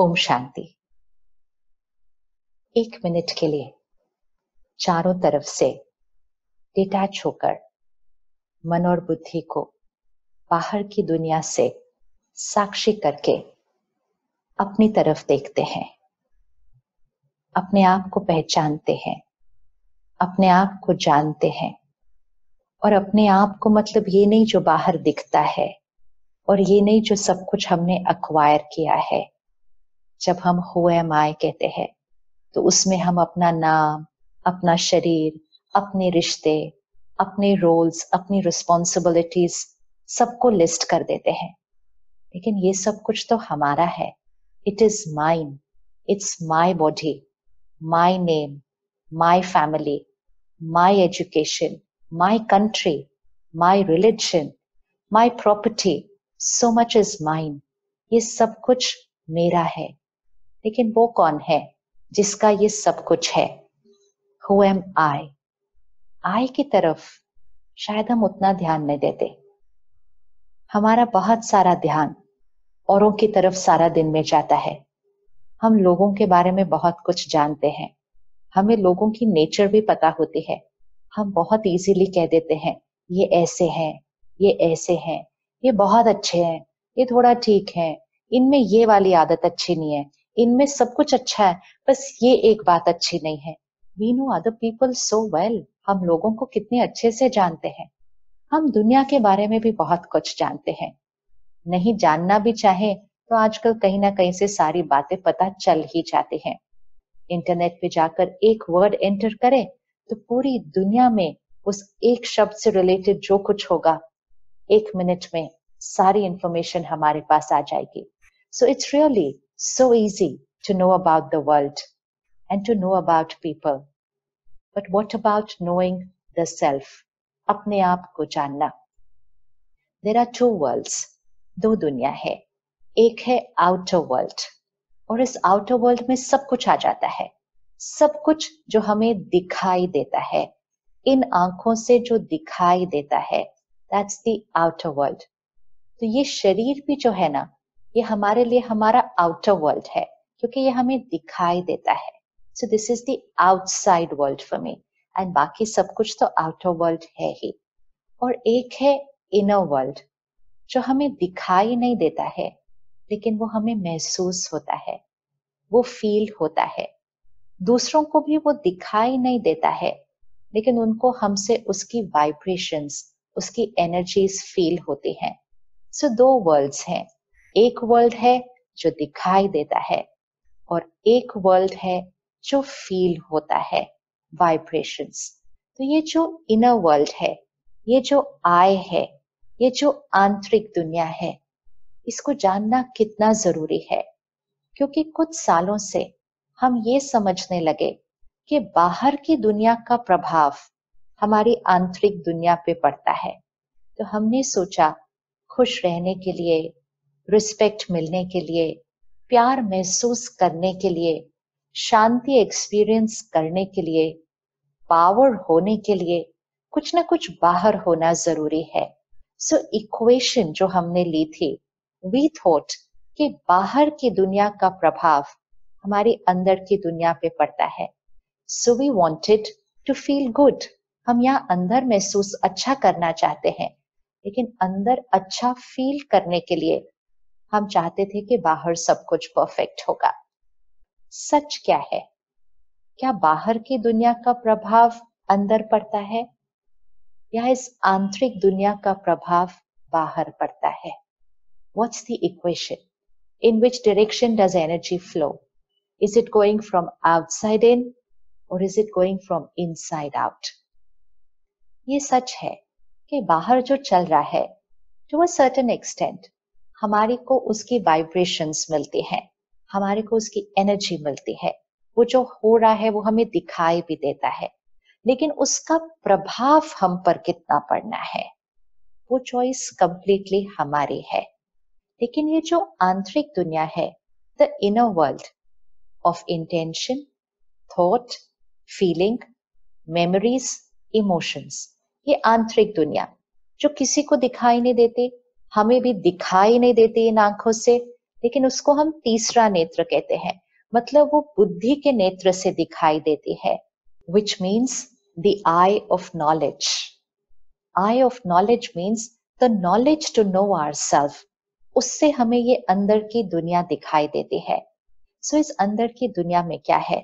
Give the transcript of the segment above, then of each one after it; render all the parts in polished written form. Om Shanti. 1 minute के लिए चारों तरफ से डिटैच होकर मन और बुद्धि को बाहर की दुनिया से साक्षी करके अपनी तरफ देखते हैं, अपने आप को पहचानते हैं, अपने आप को जानते हैं। और अपने आप को मतलब ये नहीं जो बाहर दिखता है और ये नहीं जो सब कुछ हमने अक्वायर किया है। जब हम हु एम आई कहते हैं तो उसमें हम अपना नाम, अपना शरीर, अपने रिश्ते, अपने रोल्स, अपनी रिस्पॉन्सिबिलिटीज सबको लिस्ट कर देते हैं, लेकिन ये सब कुछ तो हमारा है। It is mine, it's my body, my name, my family, my education, my country, my religion, my property, so much is mine. ये सब कुछ मेरा है, लेकिन वो कौन है जिसका ये सब कुछ है? Who am I? I की तरफ शायद हम उतना ध्यान नहीं देते। हमारा बहुत सारा ध्यान औरों की तरफ सारा दिन में जाता है। हम लोगों के बारे में बहुत कुछ जानते हैं, हमें लोगों की नेचर भी पता होती है। हम बहुत इजीली कह देते हैं ये ऐसे हैं, ये ऐसे हैं, ये बहुत अच्छे हैं, ये थोड़ा ठीक है, इनमें ये वाली आदत अच्छी नहीं है, इनमें सब कुछ अच्छा है, बस ये एक बात अच्छी नहीं है। We know other people so well. हम लोगों को कितने अच्छे से जानते हैं। हम दुनिया के बारे में भी बहुत कुछ जानते हैं। नहीं जानना भी चाहे तो आजकल कहीं ना कहीं से सारी बातें पता चल ही जाती हैं। इंटरनेट पे जाकर एक वर्ड एंटर करें तो पूरी दुनिया में उस एक शब्द से रिलेटेड जो कुछ होगा 1 मिनट में सारी इंफॉर्मेशन हमारे पास आ जाएगी। So it's really so easy to know about the world and to know about people. But what about knowing the self? अपने आप को जानना। There are two worlds, दो दुनिया है। एक है outer world और इस outer world में सब कुछ आ जाता है, सब कुछ जो हमें दिखाई देता है, इन आंखों से जो दिखाई देता है, that's the outer world. तो ये शरीर भी जो है ना, ये हमारे लिए हमारा आउटर वर्ल्ड है क्योंकि ये हमें दिखाई देता है। So this is the outside world for me and बाकी सब कुछ तो आउटर वर्ल्ड है ही। और एक है इनर वर्ल्ड जो हमें दिखाई नहीं देता है, लेकिन वो हमें महसूस होता है, वो फील होता है। दूसरों को भी वो दिखाई नहीं देता है, लेकिन उनको हमसे उसकी वाइब्रेशंस, उसकी एनर्जीज फील होती हैं। सो दो वर्ल्ड्स हैं, एक वर्ल्ड है जो दिखाई देता है और एक वर्ल्ड है जो फील होता है, वाइब्रेशंस। तो ये जो इनर वर्ल्ड है, ये जो आई है, ये जो आंतरिक दुनिया है, इसको जानना कितना जरूरी है। क्योंकि कुछ सालों से हम ये समझने लगे कि बाहर की दुनिया का प्रभाव हमारी आंतरिक दुनिया पे पड़ता है। तो हमने सोचा खुश रहने के लिए, रिस्पेक्ट मिलने के लिए, प्यार महसूस करने के लिए, शांति एक्सपीरियंस करने के लिए, पावर होने के लिए कुछ ना कुछ बाहर होना जरूरी है। सो इक्वेशन जो हमने ली थी, वी थॉट कि बाहर की दुनिया का प्रभाव हमारी अंदर की दुनिया पे पड़ता है। So we wanted to feel good. हम यहाँ अंदर महसूस अच्छा करना चाहते हैं, लेकिन अंदर अच्छा फील करने के लिए हम चाहते थे कि बाहर सब कुछ परफेक्ट होगा। सच क्या है? क्या बाहर की दुनिया का प्रभाव अंदर पड़ता है या इस आंतरिक दुनिया का प्रभाव बाहर पड़ता है? What's the equation? In which direction does energy flow? Is it going from outside in or is it going from inside out? ये सच है कि बाहर जो चल रहा है, to a certain extent, हमारे को उसकी वाइब्रेशंस मिलती हैं, हमारे को उसकी एनर्जी मिलती है। वो जो हो रहा है वो हमें दिखाई भी देता है, लेकिन उसका प्रभाव हम पर कितना पड़ना है वो चॉइस कंप्लीटली हमारी है। लेकिन ये जो आंतरिक दुनिया है, the inner world of intention, thought, feeling, memories, emotions, ये आंतरिक दुनिया जो किसी को दिखाई नहीं देती, हमें भी दिखाई नहीं देती इन आंखों से, लेकिन उसको हम तीसरा नेत्र कहते हैं, मतलब वो बुद्धि के नेत्र से दिखाई देती है, which means the eye of knowledge. Eye of knowledge means the knowledge to know ourselves. उससे हमें ये अंदर की दुनिया दिखाई देती है. So इस अंदर की दुनिया में क्या है?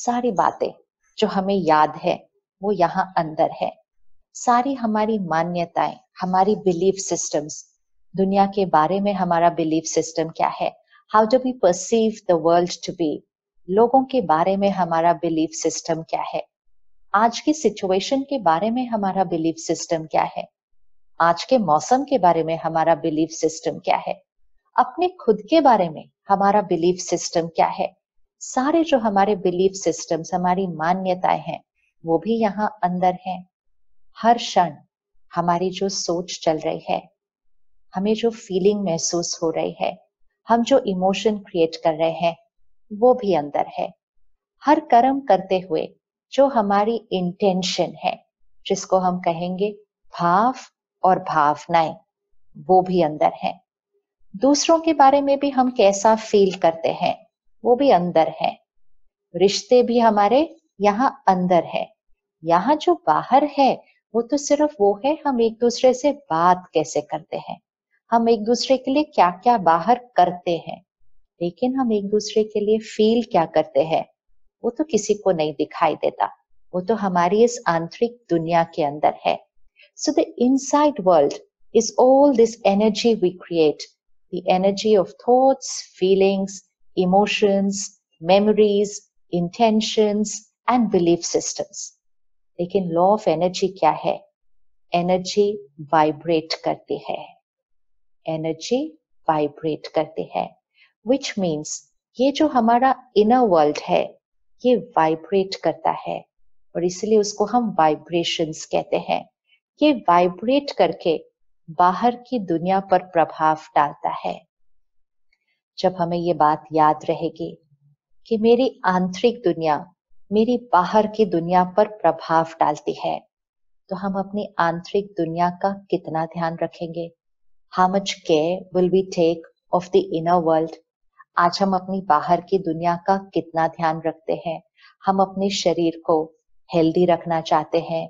सारी बातें जो हमें याद है वो यहाँ अंदर है. सारी हमारी मान्यताएं, हमारी बिलीफ सिस्टम्स, दुनिया के बारे में हमारा बिलीफ सिस्टम क्या है, how do we perceive the world to be, लोगों के बारे में हमारा बिलीफ सिस्टम क्या है, आज की सिचुएशन के बारे में हमारा बिलीफ सिस्टम क्या है, आज के मौसम के बारे में हमारा बिलीफ सिस्टम क्या है, अपने खुद के बारे में हमारा बिलीफ सिस्टम क्या है. सारे जो हमारे बिलीफ सिस्टम्स, हमारी मान्यताएं हैं वो भी यहाँ अंदर है. हर क्षण हमारी जो सोच चल रही है, हमें जो फीलिंग महसूस हो रही है, हम जो इमोशन क्रिएट कर रहे हैं वो भी अंदर है. हर कर्म करते हुए जो हमारी इंटेंशन है, जिसको हम कहेंगे भाव और भावनाएं, वो भी अंदर है. दूसरों के बारे में भी हम कैसा फील करते हैं वो भी अंदर है. रिश्ते भी हमारे यहाँ अंदर है. यहाँ जो बाहर है वो तो सिर्फ वो है हम एक दूसरे से बात कैसे करते हैं, हम एक दूसरे के लिए क्या क्या बाहर करते हैं, लेकिन हम एक दूसरे के लिए फील क्या करते हैं वो तो किसी को नहीं दिखाई देता. वो तो हमारी इस आंतरिक दुनिया के अंदर है. So the inside world is all this energy we create, the energy of thoughts, feelings, emotions, memories, intentions and belief systems. लेकिन लॉ ऑफ एनर्जी क्या है? एनर्जी वाइब्रेट करती है, एनर्जी वाइब्रेट करती है, विच मीन्स ये जो हमारा इनर वर्ल्ड है ये वाइब्रेट करता है और इसलिए उसको हम वाइब्रेशंस कहते हैं. ये वाइब्रेट करके बाहर की दुनिया पर प्रभाव डालता है. जब हमें ये बात याद रहेगी कि मेरी आंतरिक दुनिया मेरी बाहर की दुनिया पर प्रभाव डालती है, तो हम अपनी आंतरिक दुनिया का कितना ध्यान रखेंगे. How much care will we take of the inner world. आज हम अपनी बाहर की दुनिया का कितना ध्यान रखते हैं. हम अपने शरीर को हेल्दी रखना चाहते हैं,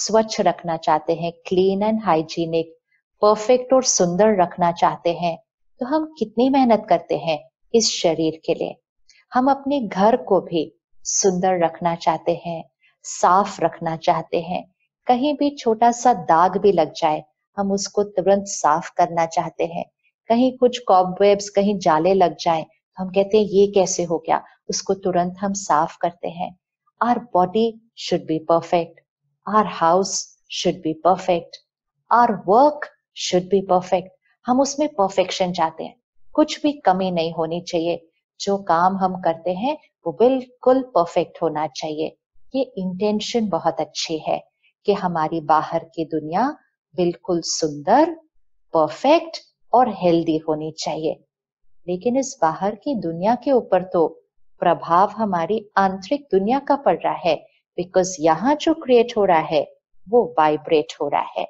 स्वच्छ रखना चाहते हैं, क्लीन एंड हाइजीनिक, परफेक्ट और सुंदर रखना चाहते हैं, तो हम कितनी मेहनत करते हैं इस शरीर के लिए. हम अपने घर को भी सुंदर रखना चाहते हैं, साफ रखना चाहते हैं. कहीं भी छोटा सा दाग भी लग जाए हम उसको तुरंत साफ करना चाहते हैं. कहीं कुछ कॉबवेब्स, कहीं जाले लग जाए हम कहते हैं ये कैसे हो गया, उसको तुरंत हम साफ करते हैं. Our body should be perfect, our house should be perfect, our work should be perfect. हम उसमें परफेक्शन चाहते हैं, कुछ भी कमी नहीं होनी चाहिए. जो काम हम करते हैं वो बिल्कुल परफेक्ट होना चाहिए. ये इंटेंशन बहुत अच्छी है कि हमारी बाहर की दुनिया बिल्कुल सुंदर, परफेक्ट और हेल्दी होनी चाहिए. लेकिन इस बाहर की दुनिया के ऊपर तो प्रभाव हमारी आंतरिक दुनिया का पड़ रहा है, बिकॉज यहाँ जो क्रिएट हो रहा है वो वाइब्रेट हो रहा है.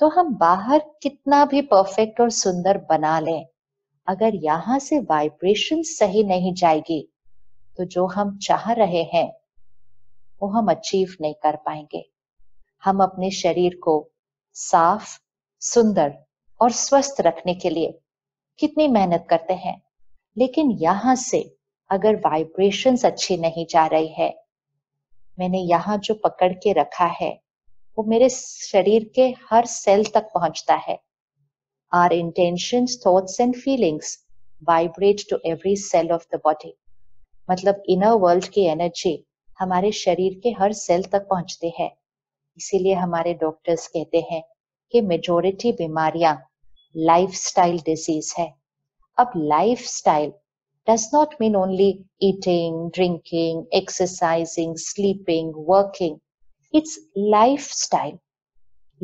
तो हम बाहर कितना भी परफेक्ट और सुंदर बना लें, अगर यहाँ से वाइब्रेशन सही नहीं जाएगी तो जो हम चाह रहे हैं वो हम अचीव नहीं कर पाएंगे. हम अपने शरीर को साफ, सुंदर और स्वस्थ रखने के लिए कितनी मेहनत करते हैं, लेकिन यहाँ से अगर वाइब्रेशंस अच्छी नहीं जा रही है, मैंने यहाँ जो पकड़ के रखा है वो मेरे शरीर के हर सेल तक पहुंचता है. Our intentions, thoughts and feelings vibrate to every cell of the body. मतलब इनर वर्ल्ड की एनर्जी हमारे शरीर के हर सेल तक पहुंचती है. इसीलिए हमारे डॉक्टर्स कहते हैं कि मेजॉरिटी बीमारियां लाइफस्टाइल डिजीज है. अब lifestyle does not mean only eating, drinking, exercising, sleeping, working. It's lifestyle.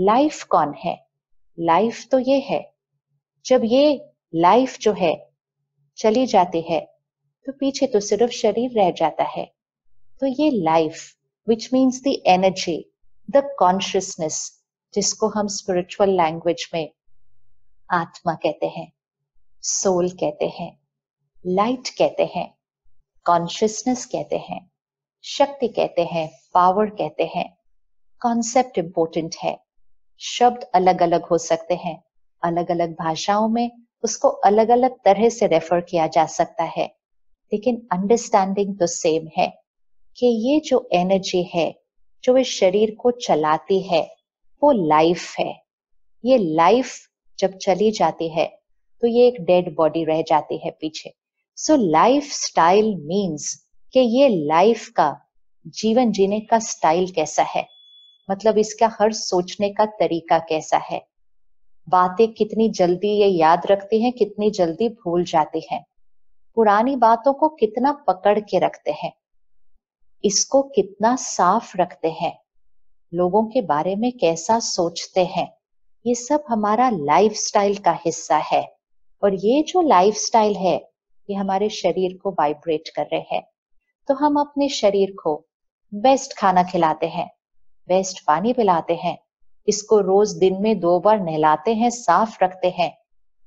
Life कौन है? लाइफ तो ये है. जब ये लाइफ जो है चली जाती है तो पीछे तो सिर्फ शरीर रह जाता है. तो ये life which means the energy, the consciousness, जिसको हम स्पिरिचुअल लैंग्वेज में आत्मा कहते हैं, सोल कहते हैं, लाइट कहते हैं, कॉन्शियसनेस कहते हैं, शक्ति कहते हैं, पावर कहते हैं। कॉन्सेप्ट इम्पोर्टेंट है। शब्द अलग अलग हो सकते हैं, अलग अलग भाषाओं में उसको अलग अलग तरह से रेफर किया जा सकता है, लेकिन अंडरस्टैंडिंग तो सेम है कि ये जो एनर्जी है जो इस शरीर को चलाती है वो लाइफ है। ये लाइफ जब चली जाती है तो ये एक डेड बॉडी रह जाती है पीछे। सो लाइफ स्टाइल मीन्स कि ये लाइफ का, जीवन जीने का स्टाइल कैसा है, मतलब इसका हर सोचने का तरीका कैसा है, बातें कितनी जल्दी ये याद रखती हैं, कितनी जल्दी भूल जाती हैं, पुरानी बातों को कितना पकड़ के रखते हैं, इसको कितना साफ रखते हैं, लोगों के बारे में कैसा सोचते हैं, ये सब हमारा लाइफस्टाइल का हिस्सा है। और ये जो लाइफस्टाइल है ये हमारे शरीर को वाइब्रेट कर रहे हैं। तो हम अपने शरीर को बेस्ट खाना खिलाते हैं, बेस्ट पानी पिलाते हैं, इसको रोज दिन में 2 बार नहलाते हैं, साफ रखते हैं,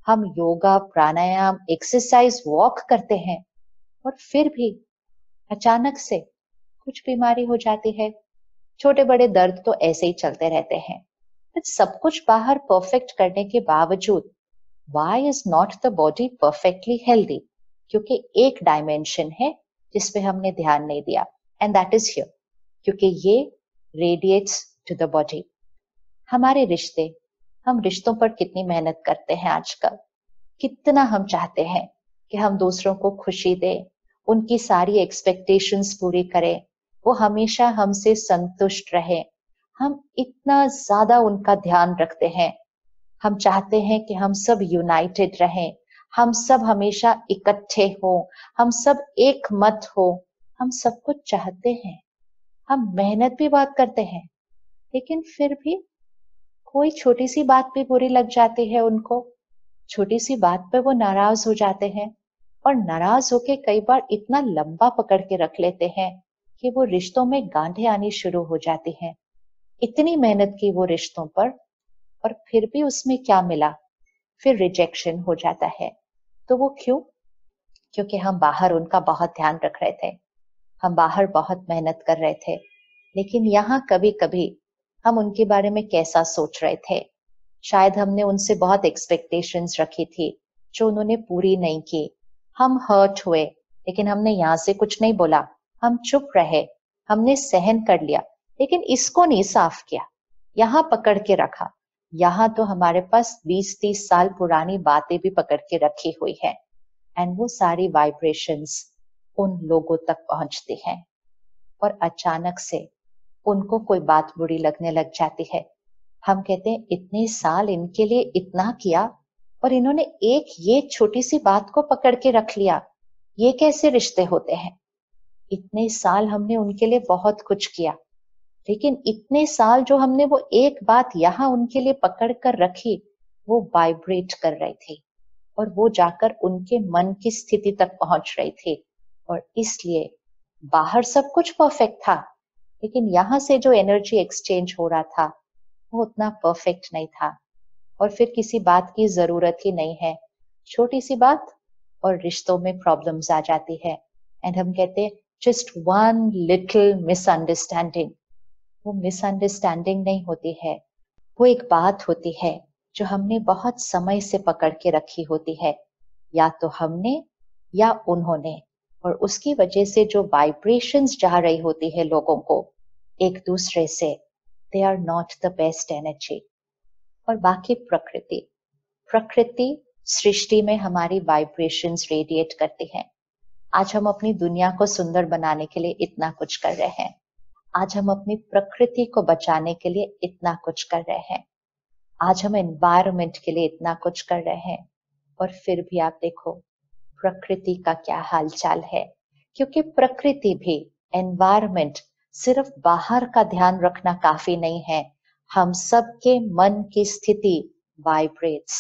हम योगा, प्राणायाम, एक्सरसाइज, वॉक करते हैं, और फिर भी अचानक से कुछ बीमारी हो जाती है। छोटे बड़े दर्द तो ऐसे ही चलते रहते हैं। बट सब कुछ बाहर परफेक्ट करने के बावजूद why is not the body perfectly healthy? क्योंकि एक डायमेंशन है जिसपे हमने ध्यान नहीं दिया, एंड दैट इज हियर, क्योंकि ये रेडिएट्स टू द बॉडी। हमारे रिश्ते, हम रिश्तों पर कितनी मेहनत करते हैं आजकल, कितना हम चाहते हैं कि हम दूसरों को खुशी दें, उनकी सारी एक्सपेक्टेशंस पूरी करें, वो हमेशा हमसे संतुष्ट रहे, हम इतना ज्यादा उनका ध्यान रखते हैं। हम चाहते हैं कि हम सब यूनाइटेड रहें, हम सब हमेशा इकट्ठे हो, हम सब एक मत हो, हम सब कुछ चाहते हैं, हम मेहनत भी बहुत करते हैं, लेकिन फिर भी कोई छोटी सी बात भी बुरी लग जाती है उनको, छोटी सी बात पे वो नाराज हो जाते हैं, और नाराज होके कई बार इतना लंबा पकड़ के रख लेते हैं कि वो रिश्तों में गांठें आनी शुरू हो जाती हैं। इतनी मेहनत की वो रिश्तों पर, और फिर भी उसमें क्या मिला? फिर रिजेक्शन हो जाता है। तो वो क्यों? क्योंकि हम बाहर उनका बहुत ध्यान रख रहे थे, हम बाहर बहुत मेहनत कर रहे थे, लेकिन यहाँ कभी कभी हम उनके बारे में कैसा सोच रहे थे, शायद हमने उनसे बहुत एक्सपेक्टेशंस रखी थी जो उन्होंने पूरी नहीं की, हम हर्ट हुए, लेकिन हमने यहाँ से कुछ नहीं बोला, हम चुप रहे, हमने सहन कर लिया, लेकिन इसको नहीं साफ किया, यहाँ पकड़ के रखा। यहाँ तो हमारे पास 20-30 साल पुरानी बातें भी पकड़ के रखी हुई है, एंड वो सारी वाइब्रेशंस उन लोगों तक पहुंचती हैं, और अचानक से उनको कोई बात बुरी लगने लग जाती है। हम कहते हैं इतने साल इनके लिए इतना किया और इन्होंने एक ये छोटी सी बात को पकड़ के रख लिया, ये कैसे रिश्ते होते हैं? इतने साल हमने उनके लिए बहुत कुछ किया, लेकिन इतने साल जो हमने वो एक बात यहाँ उनके लिए पकड़ कर रखी वो वाइब्रेट कर रही थी, और वो जाकर उनके मन की स्थिति तक पहुंच रही थी, और इसलिए बाहर सब कुछ परफेक्ट था, लेकिन यहाँ से जो एनर्जी एक्सचेंज हो रहा था वो उतना परफेक्ट नहीं था। और फिर किसी बात की जरूरत ही नहीं है, छोटी सी बात और रिश्तों में प्रॉब्लम्स आ जाती है, एंड हम कहते हैं जस्ट वन लिटिल मिसअंडरस्टैंडिंग। वो मिसअंडरस्टैंडिंग नहीं होती है, वो एक बात होती है जो हमने बहुत समय से पकड़ के रखी होती है, या तो हमने या उन्होंने, और उसकी वजह से जो वाइब्रेशंस जा रही होती है लोगों को एक दूसरे से, they are not the best energy. और बाकी प्रकृति सृष्टि में हमारी वाइब्रेशंस रेडिएट करती है। आज हम अपनी दुनिया को सुंदर बनाने के लिए इतना कुछ कर रहे हैं, आज हम अपनी प्रकृति को बचाने के लिए इतना कुछ कर रहे हैं, आज हम एनवायरमेंट के लिए इतना कुछ कर रहे हैं, और फिर भी आप देखो प्रकृति का क्या हालचाल है। क्योंकि प्रकृति भी, एनवायरमेंट, सिर्फ बाहर का ध्यान रखना काफी नहीं है, हम सबके मन की स्थिति vibrates.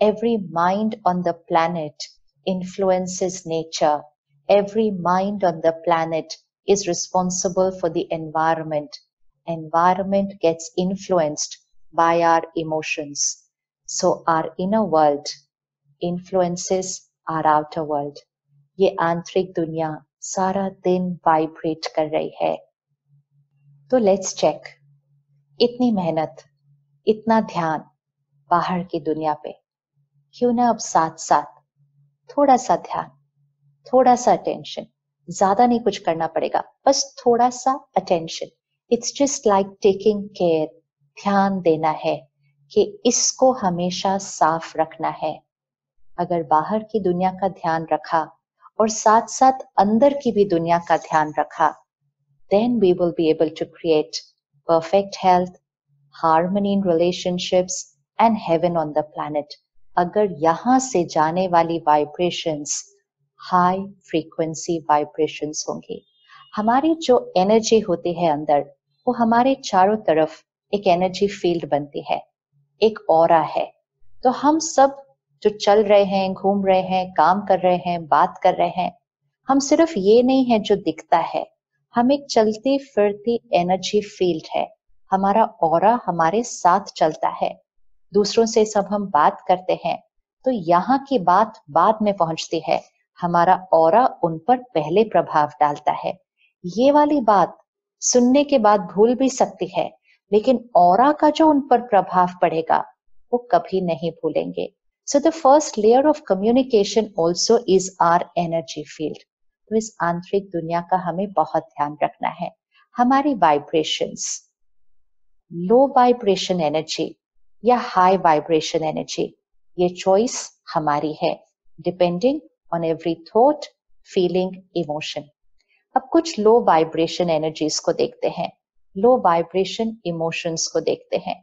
Every mind on the planet influences nature, every mind on the planet is responsible for the environment, environment gets influenced by our emotions. So our inner world influences our outer world. ये आंतरिक दुनिया सारा दिन vibrate कर रही है. तो let's check, इतनी मेहनत, इतना ध्यान बाहर की दुनिया पे, क्यों ना अब साथ साथ थोड़ा सा ध्यान, थोड़ा सा अटेंशन. ज्यादा नहीं कुछ करना पड़ेगा, बस थोड़ा सा attention. It's just like taking care. ध्यान देना है कि इसको हमेशा साफ रखना है. अगर बाहर की दुनिया का ध्यान रखा और साथ साथ अंदर की भी दुनिया का ध्यान रखा, then we will be able to create perfect health, harmony in relationships and heaven on the planet. अगर यहाँ से जाने वाली vibrations हाई फ्रीक्वेंसी वाइब्रेशंस होंगी. हमारी जो एनर्जी होती है अंदर, वो हमारे चारों तरफ एक एनर्जी फील्ड बनती है, एक ऑरा है. तो हम सब जो चल रहे हैं, घूम रहे हैं, काम कर रहे हैं, बात कर रहे हैं, हम सिर्फ ये नहीं है जो दिखता है, हम एक चलती फिरती एनर्जी फील्ड है. हमारा ऑरा हमारे साथ चलता है. दूसरों से सब हम बात करते हैं तो यहाँ की बात बाद में पहुंचती है, हमारा ऑरा उन पर पहले प्रभाव डालता है. ये वाली बात सुनने के बाद भूल भी सकती है, लेकिन ऑरा का जो उन पर प्रभाव पड़ेगा वो कभी नहीं भूलेंगे. So the first layer of communication also is our energy field. तो इस आंतरिक दुनिया का हमें बहुत ध्यान रखना है. हमारी वाइब्रेशंस, लो वाइब्रेशन एनर्जी या हाई वाइब्रेशन एनर्जी, ये चॉइस हमारी है, depending on every thought, feeling, emotion. अब कुछ लो वाइब्रेशन एनर्जीज को देखते हैं, लो वाइब्रेशन इमोशंस को देखते हैं.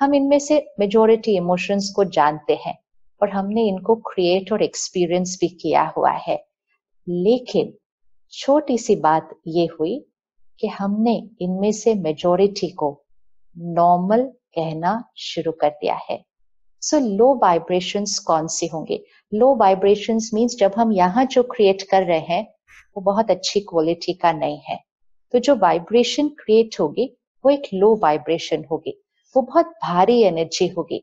हम इनमें से मेजोरिटी इमोशंस को जानते हैं और हमने इनको क्रिएट और एक्सपीरियंस भी किया हुआ है. लेकिन छोटी सी बात ये हुई कि हमने इनमें से मेजोरिटी को नॉर्मल कहना शुरू कर दिया है. सो लो वाइब्रेशंस कौन से होंगे? लो वाइब्रेशंस मीन्स जब हम यहाँ जो क्रिएट कर रहे हैं वो बहुत अच्छी क्वालिटी का नहीं है, तो जो वाइब्रेशन क्रिएट होगी वो एक लो वाइब्रेशन होगी, वो बहुत भारी एनर्जी होगी.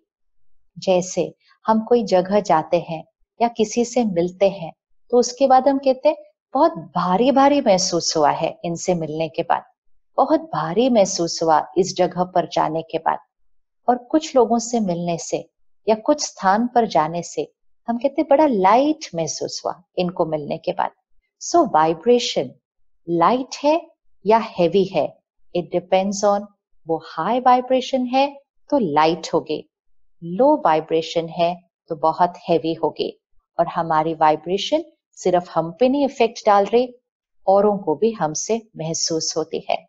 जैसे हम कोई जगह जाते हैं या किसी से मिलते हैं तो उसके बाद हम कहते हैं बहुत भारी भारी महसूस हुआ है इनसे मिलने के बाद, बहुत भारी महसूस हुआ इस जगह पर जाने के बाद. और कुछ लोगों से मिलने से या कुछ स्थान पर जाने से हम कहते बड़ा लाइट महसूस हुआ इनको मिलने के बाद. सो वाइब्रेशन लाइट है या हैवी है, इट डिपेंड्स ऑन. वो हाई वाइब्रेशन है तो लाइट होगी, लो वाइब्रेशन है तो बहुत हैवी होगी. और हमारी वाइब्रेशन सिर्फ हम पे नहीं इफेक्ट डाल रही, औरों को भी हमसे महसूस होती है.